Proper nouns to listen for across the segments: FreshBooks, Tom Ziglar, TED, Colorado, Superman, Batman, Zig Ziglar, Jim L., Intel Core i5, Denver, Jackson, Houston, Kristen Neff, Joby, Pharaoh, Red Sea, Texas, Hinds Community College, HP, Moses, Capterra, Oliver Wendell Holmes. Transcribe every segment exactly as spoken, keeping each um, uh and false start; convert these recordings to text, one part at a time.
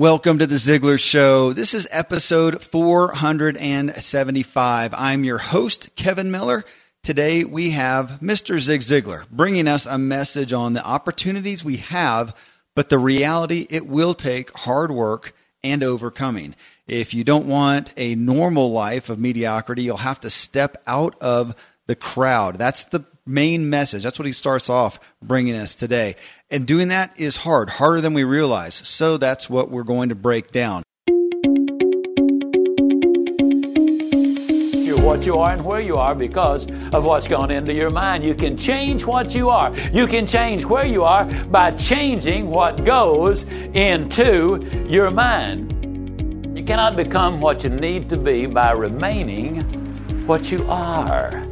Welcome to the Ziglar Show. This is episode four hundred seventy-five. I'm your host, Kevin Miller. Today we have Mister Zig Ziglar bringing us a message on the opportunities we have, but the reality it will take hard work and overcoming. If you don't want a normal life of mediocrity, you'll have to step out of the crowd. That's the main message. That's what he starts off bringing us today. And doing that is hard, harder than we realize. So that's what we're going to break down. You're what you are and where you are because of what's gone into your mind. You can change what you are. You can change where you are by changing what goes into your mind. You cannot become what you need to be by remaining what you are.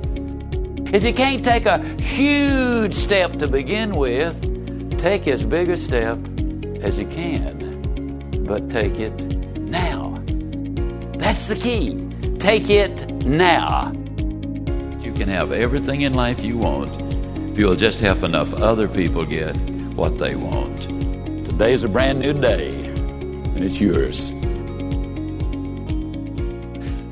If you can't take a huge step to begin with, take as big a step as you can, but take it now. That's the key. Take it now. You can have everything in life you want if you'll just help enough other people get what they want. Today's a brand new day, and it's yours.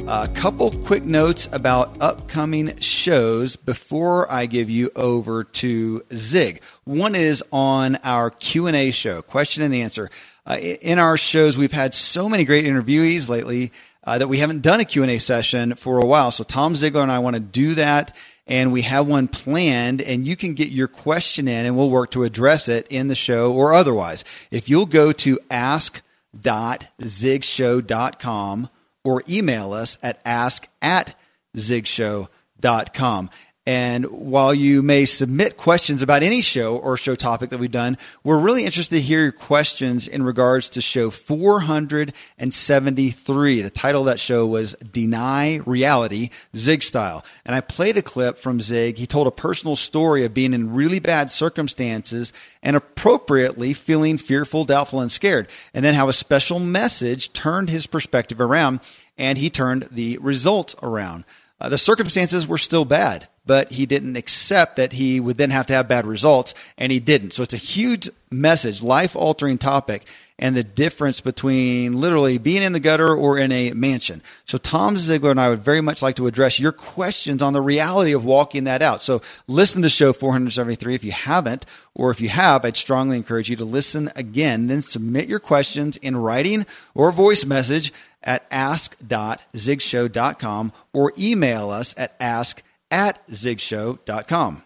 A couple quick notes about upcoming shows before I give you over to Zig. One is on our Q and A show, question and answer. Uh, in our shows, we've had so many great interviewees lately uh, that we haven't done a Q and A session for a while. So Tom Ziglar and I want to do that, and we have one planned, and you can get your question in, and we'll work to address it in the show or otherwise. If you'll go to ask dot zig show dot com or email us at ask at zig show dot com. And while you may submit questions about any show or show topic that we've done, we're really interested to hear your questions in regards to show four hundred seventy-three. The title of that show was Deny Reality, Zig Style. And I played a clip from Zig. He told a personal story of being in really bad circumstances and appropriately feeling fearful, doubtful, and scared. And then how a special message turned his perspective around and he turned the results around. Uh, the circumstances were still bad, but he didn't accept that he would then have to have bad results, and he didn't. So it's a huge message, life-altering topic, and the difference between literally being in the gutter or in a mansion. So Tom Ziglar and I would very much like to address your questions on the reality of walking that out. So listen to show four hundred seventy-three if you haven't, or if you have, I'd strongly encourage you to listen again, then submit your questions in writing or voice message at ask dot zig show dot com or email us at ask at zig show dot com.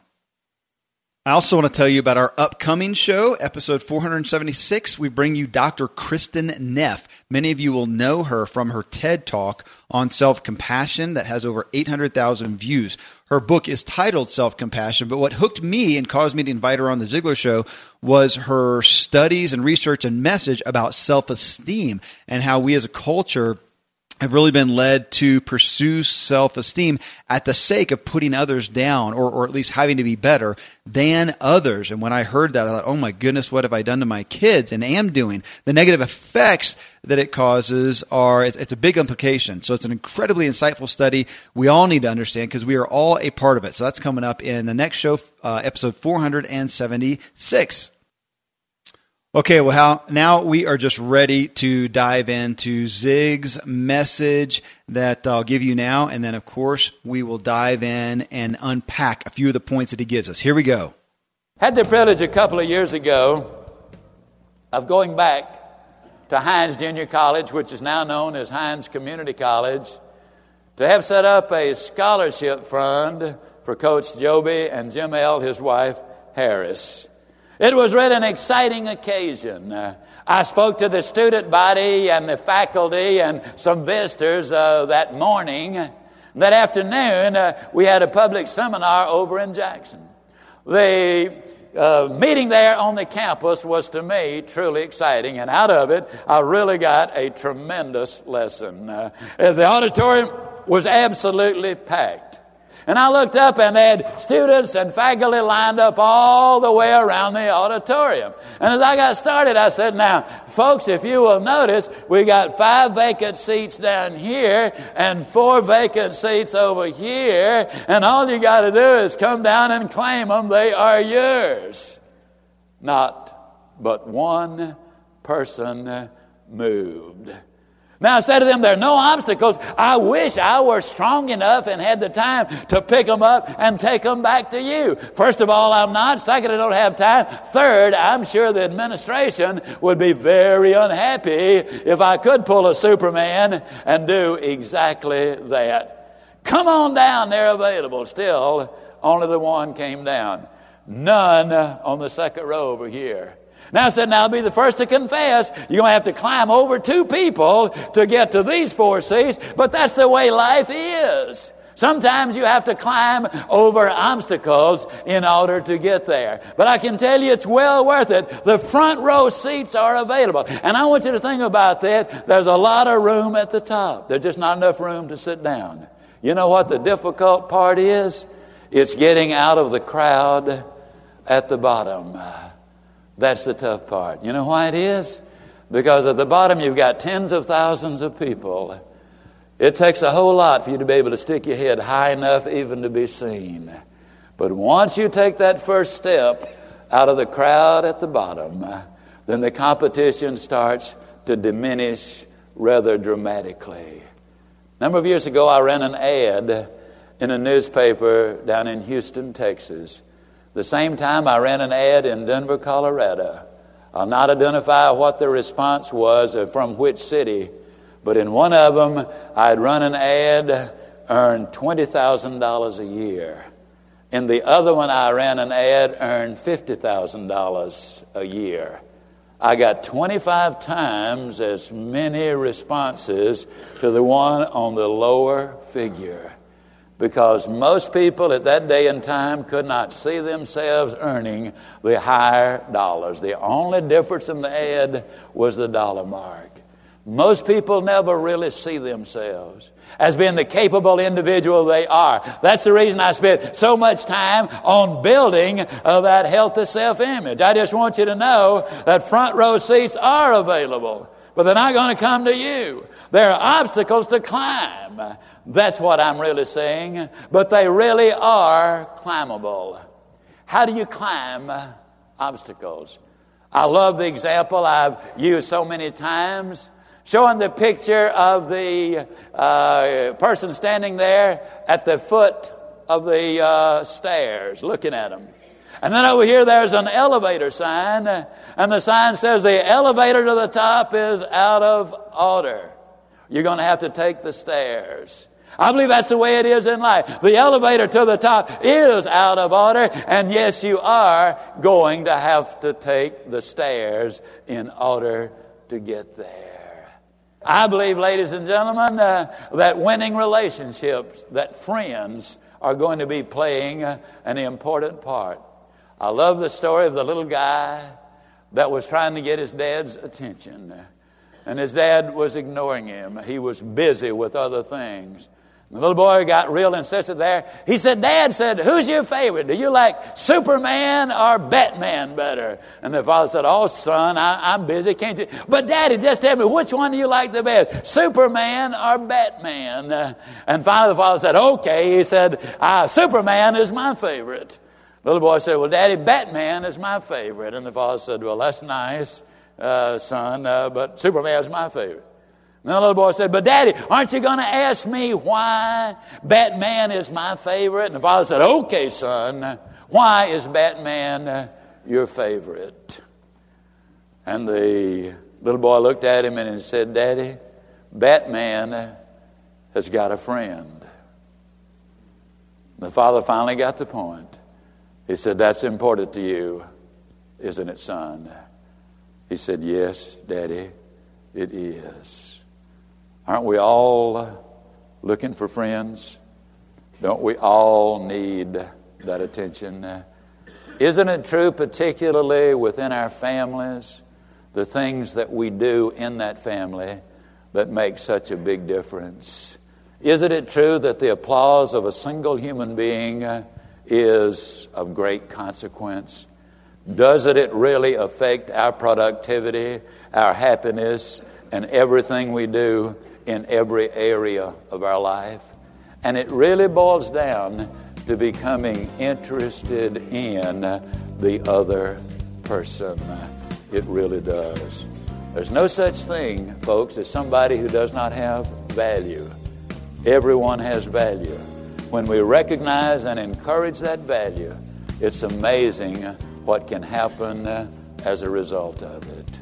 I also want to tell you about our upcoming show, episode four hundred seventy-six. We bring you Doctor Kristen Neff. Many of you will know her from her TED Talk on self-compassion that has over eight hundred thousand views. Her book is titled Self-Compassion, but what hooked me and caused me to invite her on the Ziglar Show was her studies and research and message about self-esteem and how we as a culture have really been led to pursue self-esteem at the sake of putting others down, or, or at least having to be better than others. And when I heard that, I thought, oh my goodness, what have I done to my kids and am doing? The negative effects that it causes are, it's, it's a big implication. So it's an incredibly insightful study we all need to understand because we are all a part of it. So that's coming up in the next show, uh, episode four hundred seventy-six. Okay, well, how, now we are just ready to dive into Zig's message that I'll give you now. And then, of course, we will dive in and unpack a few of the points that he gives us. Here we go. Had the privilege a couple of years ago of going back to Hinds Junior College, which is now known as Hinds Community College, to have set up a scholarship fund for Coach Joby and Jim L., his wife, Harris. It was really an exciting occasion. Uh, I spoke to the student body and the faculty and some visitors uh, that morning. That afternoon, uh, we had a public seminar over in Jackson. The uh, meeting there on the campus was, to me, truly exciting. And out of it, I really got a tremendous lesson. Uh, the auditorium was absolutely packed. And I looked up and they had students and faculty lined up all the way around the auditorium. And as I got started, I said, now, folks, if you will notice, we got five vacant seats down here and four vacant seats over here. And all you got to do is come down and claim them. They are yours. Not but one person moved. Now I said to them, there are no obstacles. I wish I were strong enough and had the time to pick them up and take them back to you. First of all, I'm not. Second, I don't have time. Third, I'm sure the administration would be very unhappy if I could pull a Superman and do exactly that. Come on down. They're available. Still, only the one came down. None on the second row over here. Now I said, now I'll be the first to confess, you're going to have to climb over two people to get to these four seats, but that's the way life is. Sometimes you have to climb over obstacles in order to get there. But I can tell you it's well worth it. The front row seats are available. And I want you to think about that. There's a lot of room at the top. There's just not enough room to sit down. You know what the difficult part is? It's getting out of the crowd at the bottom. That's the tough part. You know why it is? Because at the bottom you've got tens of thousands of people. It takes a whole lot for you to be able to stick your head high enough even to be seen. But once you take that first step out of the crowd at the bottom, then the competition starts to diminish rather dramatically. A number of years ago I ran an ad in a newspaper down in Houston, Texas. The same time I ran an ad in Denver, Colorado. I'll not identify what the response was or from which city, but in one of them, I'd run an ad, earned twenty thousand dollars a year. In the other one, I ran an ad, earned fifty thousand dollars a year. I got twenty-five times as many responses to the one on the lower figure. Because most people at that day and time could not see themselves earning the higher dollars. The only difference in the ad was the dollar mark. Most people never really see themselves as being the capable individual they are. That's the reason I spent so much time on building uh, that healthy self-image. I just want you to know that front row seats are available, but they're not going to come to you. There are obstacles to climb. That's what I'm really saying. But they really are climbable. How do you climb obstacles? I love the example I've used so many times, showing the picture of the uh, person standing there at the foot of the uh, stairs, looking at them. And then over here there's an elevator sign, and the sign says the elevator to the top is out of order. You're going to have to take the stairs. I believe that's the way it is in life. The elevator to the top is out of order, and yes, you are going to have to take the stairs in order to get there. I believe, ladies and gentlemen, uh, that winning relationships, that friends are going to be playing uh, an important part. I love the story of the little guy that was trying to get his dad's attention. And his dad was ignoring him. He was busy with other things. The little boy got real insistent there. He said, Dad said, who's your favorite? Do you like Superman or Batman better? And the father said, oh, son, I, I'm busy. Can't you? But, Daddy, just tell me, which one do you like the best, Superman or Batman? Uh, and finally the father said, okay. He said, uh, Superman is my favorite. The little boy said, well, Daddy, Batman is my favorite. And the father said, well, that's nice. Uh, son, uh, but Superman's my favorite. And the little boy said, but Daddy, aren't you going to ask me why Batman is my favorite? And the father said, okay, son, why is Batman uh, your favorite? And the little boy looked at him and he said, Daddy, Batman has got a friend. The father finally got the point. He said, that's important to you, isn't it, son? He said, yes, Daddy, it is. Aren't we all looking for friends? Don't we all need that attention? Isn't it true, particularly within our families, the things that we do in that family that make such a big difference? Isn't it true that the applause of a single human being is of great consequence? Doesn't it really affect our productivity, our happiness, and everything we do in every area of our life? And it really boils down to becoming interested in the other person. It really does. There's no such thing, folks, as somebody who does not have value. Everyone has value. When we recognize and encourage that value, it's amazing what can happen as a result of it.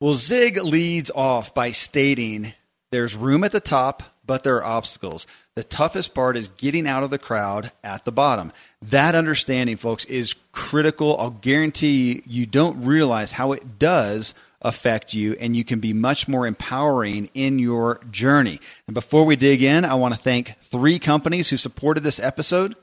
Well, Zig leads off by stating there's room at the top, but there are obstacles. The toughest part is getting out of the crowd at the bottom. That understanding, folks, is critical. I'll guarantee you, you don't realize how it does affect you, and you can be much more empowering in your journey. And before we dig in, I want to thank three companies who supported this episode.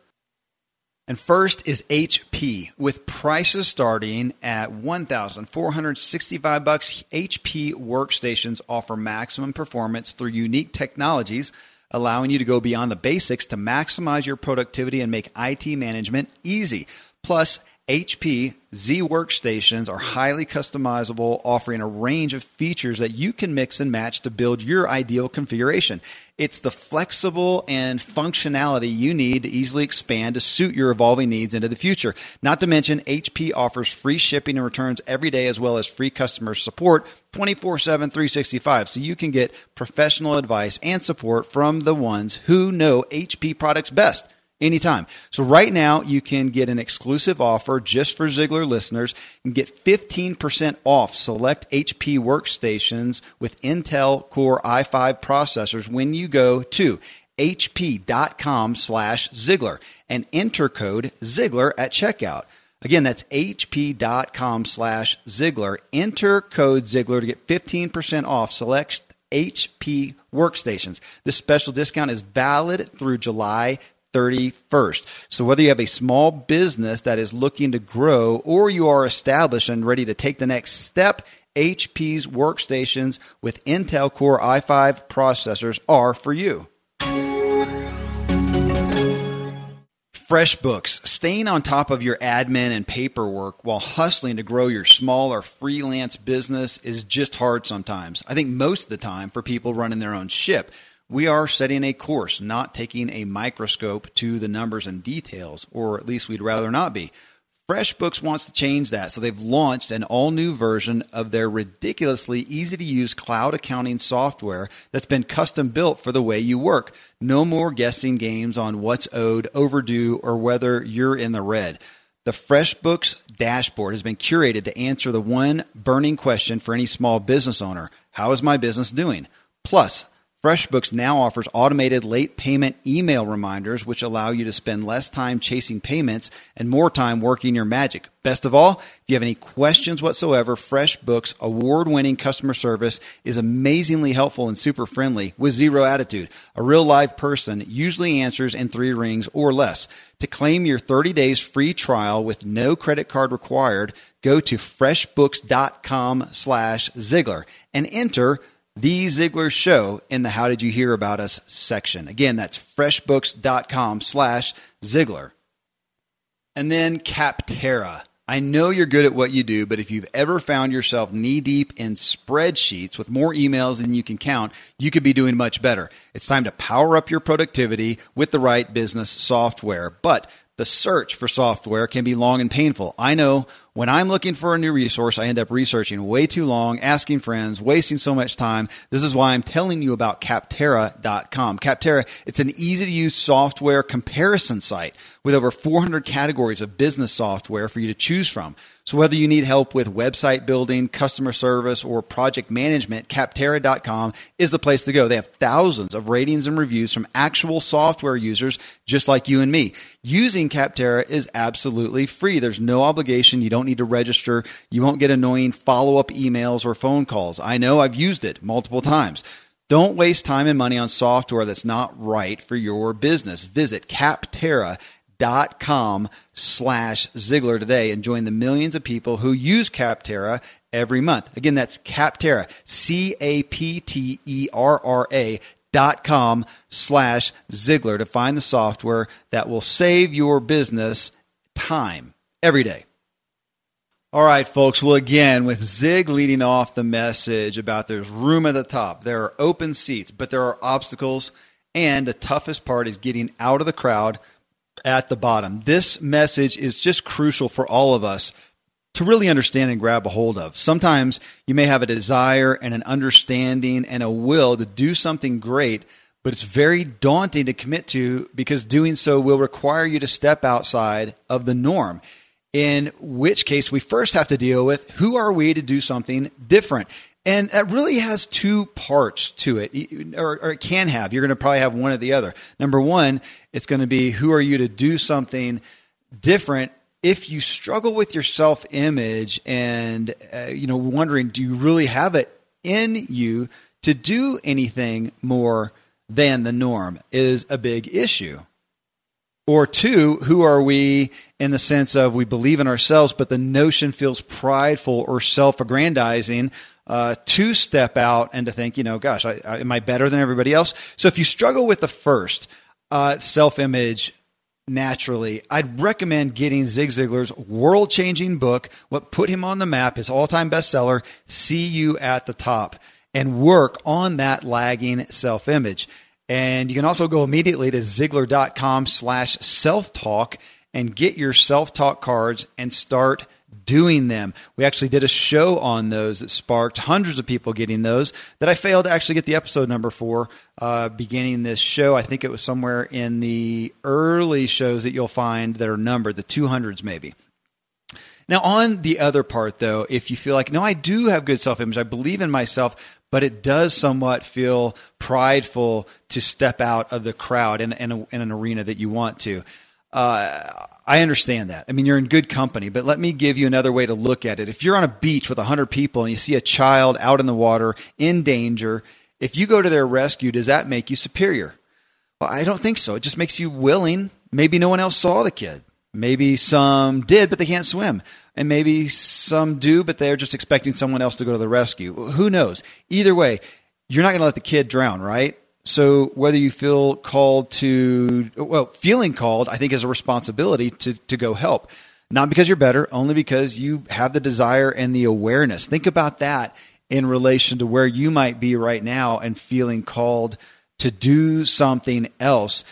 And first is H P. With prices starting at one thousand four hundred sixty-five dollars, H P workstations offer maximum performance through unique technologies, allowing you to go beyond the basics to maximize your productivity and make I T management easy. Plus, H P Z workstations are highly customizable, offering a range of features that you can mix and match to build your ideal configuration. It's the flexible and functionality you need to easily expand to suit your evolving needs into the future. Not to mention, H P offers free shipping and returns every day, as well as free customer support twenty-four seven, three sixty-five, so you can get professional advice and support from the ones who know H P products best. Anytime. So right now you can get an exclusive offer just for Ziglar listeners and get fifteen percent off select H P workstations with Intel Core i five processors when you go to hp.com slash Ziglar and enter code Ziglar at checkout. Again, that's hp.com slash Ziglar. Enter code Ziglar to get fifteen percent off select H P workstations. This special discount is valid through July thirty-first. So whether you have a small business that is looking to grow or you are established and ready to take the next step, H P's workstations with Intel Core i five processors are for you. FreshBooks, staying on top of your admin and paperwork while hustling to grow your small or freelance business is just hard sometimes. I think most of the time for people running their own ship. We are setting a course, not taking a microscope to the numbers and details, or at least we'd rather not be. FreshBooks wants to change that, so they've launched an all-new version of their ridiculously easy-to-use cloud accounting software that's been custom-built for the way you work. No more guessing games on what's owed, overdue, or whether you're in the red. The FreshBooks dashboard has been curated to answer the one burning question for any small business owner. How is my business doing? Plus, FreshBooks now offers automated late payment email reminders, which allow you to spend less time chasing payments and more time working your magic. Best of all, if you have any questions whatsoever, FreshBooks' award-winning customer service is amazingly helpful and super friendly with zero attitude. A real live person usually answers in three rings or less. To claim your thirty days free trial with no credit card required, go to freshbooks.com slash Ziglar and enter The Ziglar Show in the How Did You Hear About Us section. Again, that's freshbooks.com slash Ziglar. And then Capterra. I know you're good at what you do, but if you've ever found yourself knee-deep in spreadsheets with more emails than you can count, you could be doing much better. It's time to power up your productivity with the right business software. But the search for software can be long and painful. I know when I'm looking for a new resource, I end up researching way too long, asking friends, wasting so much time. This is why I'm telling you about Capterra dot com. Capterra, it's an easy-to-use software comparison site with over four hundred categories of business software for you to choose from. So whether you need help with website building, customer service, or project management, Capterra dot com is the place to go. They have thousands of ratings and reviews from actual software users just like you and me. Using Capterra is absolutely free. There's no obligation. You don't need to register. You won't get annoying follow-up emails or phone calls. I know, I've used it multiple times. Don't waste time and money on software that's not right for your business. Visit Capterra dot com slash Ziglar today and join the millions of people who use Capterra every month. Again, that's Capterra, C A P T E R R A dot com slash Ziglar to find the software that will save your business time every day. All right, folks. Well, again, with Zig leading off the message about there's room at the top, there are open seats, but there are obstacles, and the toughest part is getting out of the crowd at the bottom. This message is just crucial for all of us to really understand and grab a hold of. Sometimes you may have a desire and an understanding and a will to do something great, but it's very daunting to commit to because doing so will require you to step outside of the norm. In which case, we first have to deal with who are we to do something different. And that really has two parts to it, or, or it can have. You're going to probably have one or the other. Number one, it's going to be who are you to do something different. If you struggle with your self-image and uh, you know, wondering, do you really have it in you to do anything more than the norm, is a big issue. Or two, who are we in the sense of we believe in ourselves, but the notion feels prideful or self-aggrandizing uh, to step out and to think, you know, gosh, I, I, am I better than everybody else? So if you struggle with the first, uh, self-image naturally, I'd recommend getting Zig Ziglar's world-changing book, what put him on the map, his all-time bestseller, See You at the Top, and work on that lagging self-image. And you can also go immediately to Ziglar.com slash self-talk and get your self-talk cards and start doing them. We actually did a show on those that sparked hundreds of people getting those that I failed to actually get the episode number for uh, beginning this show. I think it was somewhere in the early shows that you'll find that are numbered, the two hundreds maybe. Now, on the other part, though, if you feel like, no, I do have good self-image, I believe in myself, but it does somewhat feel prideful to step out of the crowd in, in, a, in an arena that you want to. Uh, I understand that. I mean, you're in good company, but let me give you another way to look at it. If you're on a beach with one hundred people and you see a child out in the water in danger, if you go to their rescue, does that make you superior? Well, I don't think so. It just makes you willing. Maybe no one else saw the kid. Maybe some did, but they can't swim. And maybe some do, but they're just expecting someone else to go to the rescue. Who knows? Either way, you're not going to let the kid drown, right? So whether you feel called to, well, feeling called, I think, is a responsibility to, to go help. Not because you're better, only because you have the desire and the awareness. Think about that in relation to where you might be right now and feeling called to do something else.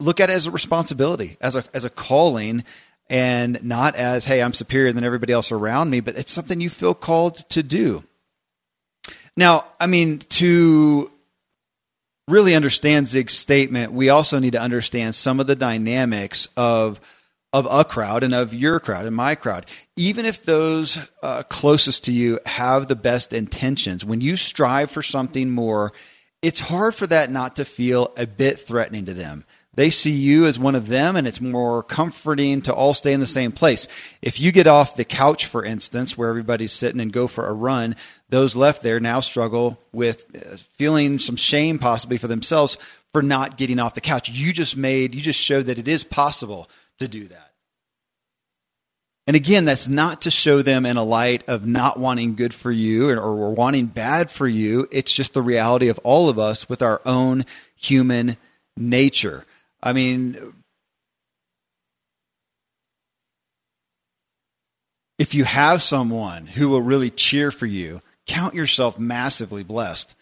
Look at it as a responsibility, as a as a calling, and not as, hey, I'm superior than everybody else around me, but it's something you feel called to do. Now, I mean, to really understand Zig's statement, we also need to understand some of the dynamics of of a crowd and of your crowd and my crowd. Even if those uh, closest to you have the best intentions, when you strive for something more, it's hard for that not to feel a bit threatening to them. They see you as one of them, and it's more comforting to all stay in the same place. If you get off the couch, for instance, where everybody's sitting and go for a run, those left there now struggle with feeling some shame possibly for themselves for not getting off the couch. You just made, you just showed that it is possible to do that. And again, that's not to show them in a light of not wanting good for you or, or wanting bad for you. It's just the reality of all of us with our own human nature. I mean, if you have someone who will really cheer for you, count yourself massively blessed.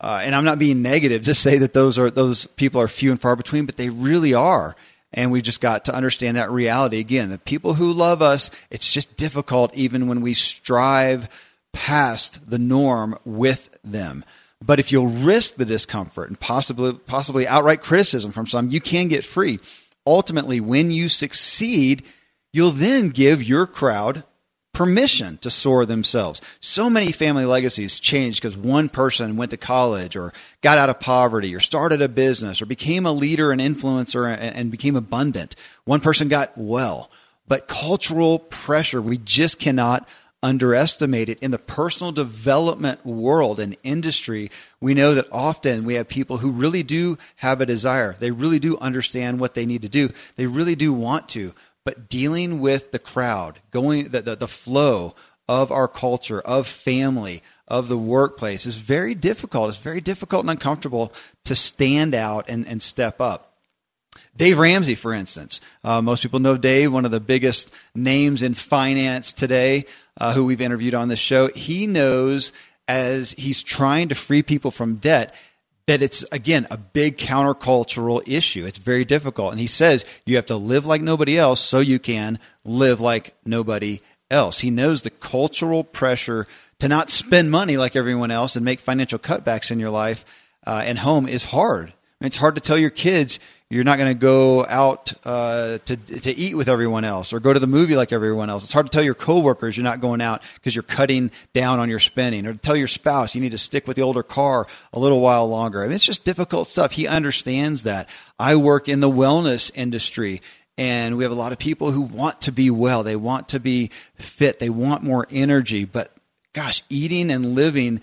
Uh, and I'm not being negative. Just say that those are those people are few and far between, but they really are. And we've just got to understand that reality again. The people who love us, it's just difficult even when we strive past the norm with them. But if you'll risk the discomfort and possibly possibly outright criticism from some, you can get free. Ultimately, when you succeed, you'll then give your crowd permission to soar themselves. So many family legacies changed because one person went to college or got out of poverty or started a business or became a leader and influencer and, and became abundant. One person got well. But cultural pressure, we just cannot underestimated in the personal development world and industry. We know that often we have people who really do have a desire. They really do understand what they need to do. They really do want to, but dealing with the crowd, going the, the, the flow of our culture, of family, of the workplace is very difficult. It's very difficult and uncomfortable to stand out and, and step up. Dave Ramsey, for instance, uh, most people know Dave, one of the biggest names in finance today, uh, who we've interviewed on this show. He knows as he's trying to free people from debt that it's, again, a big countercultural issue. It's very difficult. And he says you have to live like nobody else so you can live like nobody else. He knows the cultural pressure to not spend money like everyone else and make financial cutbacks in your life uh, and home is hard. I mean, it's hard to tell your kids you're not going to go out uh, to to eat with everyone else or go to the movie like everyone else. It's hard to tell your coworkers you're not going out because you're cutting down on your spending, or to tell your spouse you need to stick with the older car a little while longer. I mean, it's just difficult stuff. He understands that. I work in the wellness industry, and we have a lot of people who want to be well. They want to be fit. They want more energy. But gosh, eating and living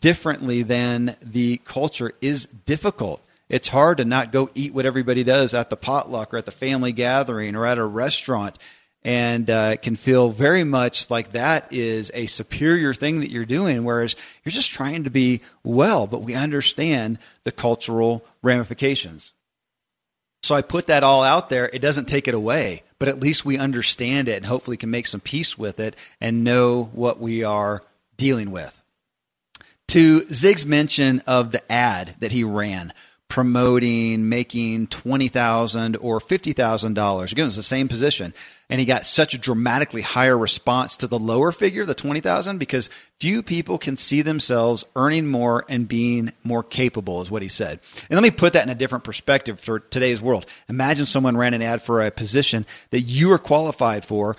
differently than the culture is difficult. It's hard to not go eat what everybody does at the potluck or at the family gathering or at a restaurant. And uh, it can feel very much like that is a superior thing that you're doing, whereas you're just trying to be well, but we understand the cultural ramifications. So I put that all out there. It doesn't take it away, but at least we understand it and hopefully can make some peace with it and know what we are dealing with. To Zig's mention of the ad that he ran, promoting making twenty thousand dollars or fifty thousand dollars. Again, it's the same position. And he got such a dramatically higher response to the lower figure, the twenty thousand dollars, because few people can see themselves earning more and being more capable is what he said. And let me put that in a different perspective for today's world. Imagine someone ran an ad for a position that you are qualified for.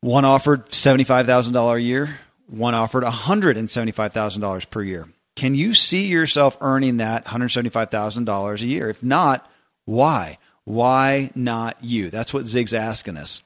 One offered seventy-five thousand dollars a year. One offered one hundred seventy-five thousand dollars per year. Can you see yourself earning that one hundred seventy-five thousand dollars a year? If not, why? Why not you? That's what Zig's asking us.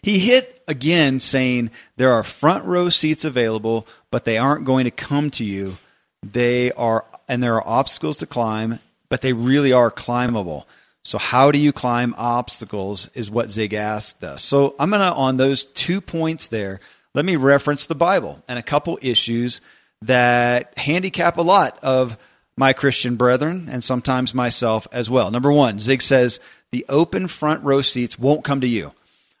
He hit again saying there are front row seats available, but they aren't going to come to you. They are, and there are obstacles to climb, but they really are climbable. So how do you climb obstacles is what Zig asked us. So I'm going to, on those two points there, let me reference the Bible and a couple issues that handicap a lot of my Christian brethren and sometimes myself as well. Number one, Zig says, the open front row seats won't come to you.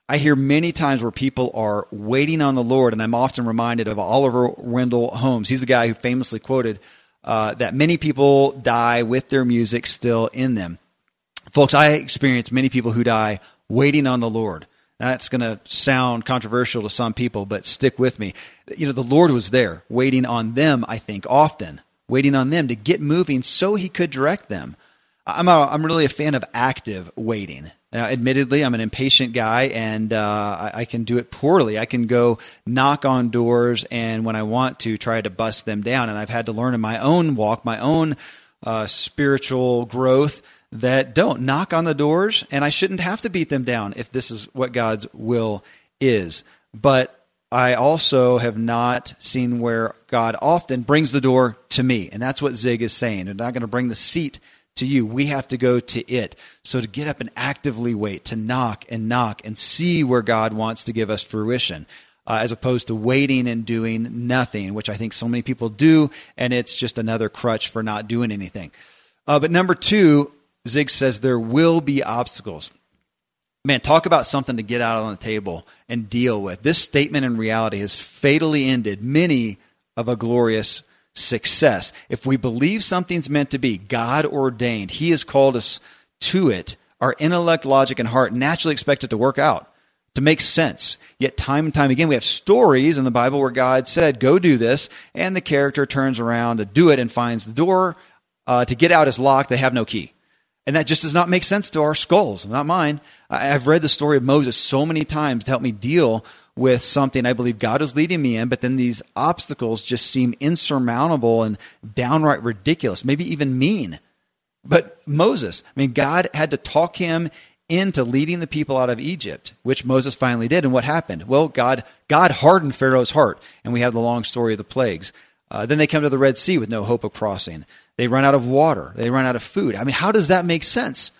I hear many times where people are waiting on the Lord, and I'm often reminded of Oliver Wendell Holmes. He's the guy who famously quoted uh, that many people die with their music still in them. Folks, I experience many people who die waiting on the Lord. That's going to sound controversial to some people, but stick with me. You know, the Lord was there waiting on them, I think, often, waiting on them to get moving so he could direct them. I'm a, I'm really a fan of active waiting. Now, admittedly, I'm an impatient guy, and uh, I, I can do it poorly. I can go knock on doors and when I want to try to bust them down. And I've had to learn in my own walk, my own uh, spiritual growth, that don't knock on the doors, and I shouldn't have to beat them down if this is what God's will is. But I also have not seen where God often brings the door to me, and that's what Zig is saying. They're not going to bring the seat to you. We have to go to it. So to get up and actively wait, to knock and knock and see where God wants to give us fruition, uh, as opposed to waiting and doing nothing, which I think so many people do, and it's just another crutch for not doing anything. Uh, but number two, Zig says there will be obstacles. Man, talk about something to get out on the table and deal with. This statement in reality has fatally ended many of a glorious success. If we believe something's meant to be, God ordained, he has called us to it, our intellect, logic, and heart naturally expect it to work out, to make sense. Yet time and time again, we have stories in the Bible where God said, go do this, and the character turns around to do it and finds the door uh, to get out is locked. They have no key. And that just does not make sense to our skulls, not mine. I've read the story of Moses so many times to help me deal with something I believe God was leading me in, but then these obstacles just seem insurmountable and downright ridiculous, maybe even mean. But Moses, I mean, God had to talk him into leading the people out of Egypt, which Moses finally did. And what happened? Well, God, God hardened Pharaoh's heart, and we have the long story of the plagues. Uh, then they come to the Red Sea with no hope of crossing. They run out of water. They run out of food. I mean, how does that make sense?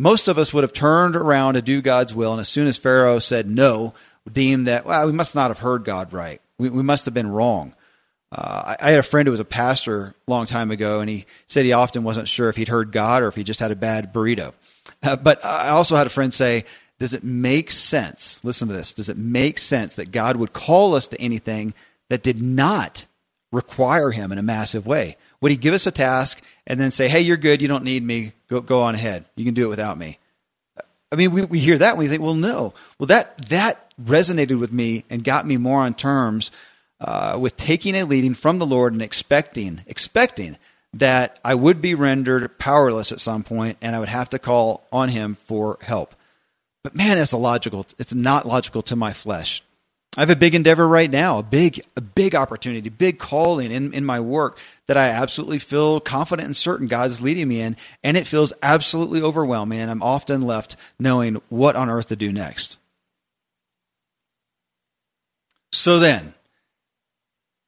Most of us would have turned around to do God's will. And as soon as Pharaoh said no, deemed that, well, we must not have heard God right. We, we must have been wrong. Uh, I, I had a friend who was a pastor a long time ago, and he said he often wasn't sure if he'd heard God or if he just had a bad burrito. Uh, but I also had a friend say, does it make sense? Listen to this. Does it make sense that God would call us to anything that did not require him in a massive way? Would he give us a task and then say, hey, you're good. You don't need me. Go, go on ahead. You can do it without me. I mean, we, we hear that and we think, well, no. Well, that that resonated with me and got me more on terms uh, with taking a leading from the Lord and expecting, expecting that I would be rendered powerless at some point and I would have to call on him for help. But man, that's illogical. It's not logical to my flesh. I have a big endeavor right now, a big, a big opportunity, big calling in, in my work that I absolutely feel confident and certain God's leading me in, and it feels absolutely overwhelming, and I'm often left knowing what on earth to do next. So then,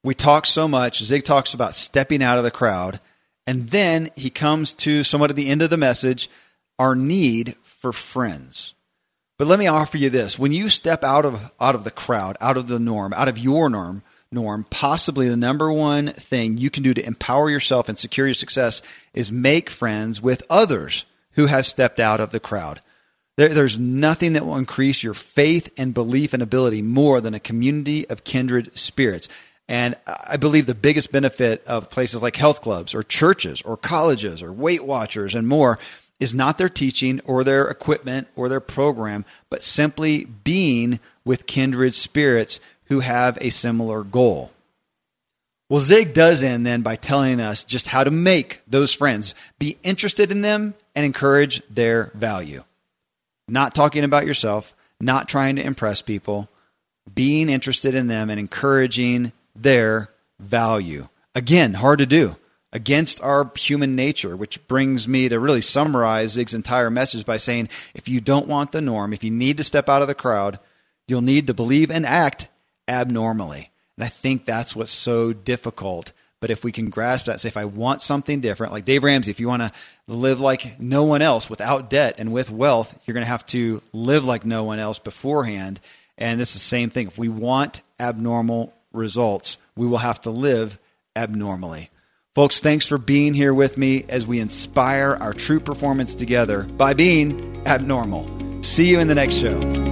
we talk so much, Zig talks about stepping out of the crowd, and then he comes to somewhat at the end of the message, our need for friends. But let me offer you this. When you step out of out of the crowd, out of the norm, out of your norm, norm, possibly the number one thing you can do to empower yourself and secure your success is make friends with others who have stepped out of the crowd. There, there's nothing that will increase your faith and belief and ability more than a community of kindred spirits. And I believe the biggest benefit of places like health clubs or churches or colleges or Weight Watchers and more is not their teaching or their equipment or their program, but simply being with kindred spirits who have a similar goal. Well, Zig does end then by telling us just how to make those friends, be interested in them, and encourage their value. Not talking about yourself, not trying to impress people, being interested in them and encouraging their value. Again, hard to do. Against our human nature, which brings me to really summarize Zig's entire message by saying, if you don't want the norm, if you need to step out of the crowd, you'll need to believe and act abnormally. And I think that's what's so difficult. But if we can grasp that, say, if I want something different, like Dave Ramsey, if you want to live like no one else without debt and with wealth, you're going to have to live like no one else beforehand. And it's the same thing. If we want abnormal results, we will have to live abnormally. Folks, thanks for being here with me as we inspire our true performance together by being abnormal. See you in the next show.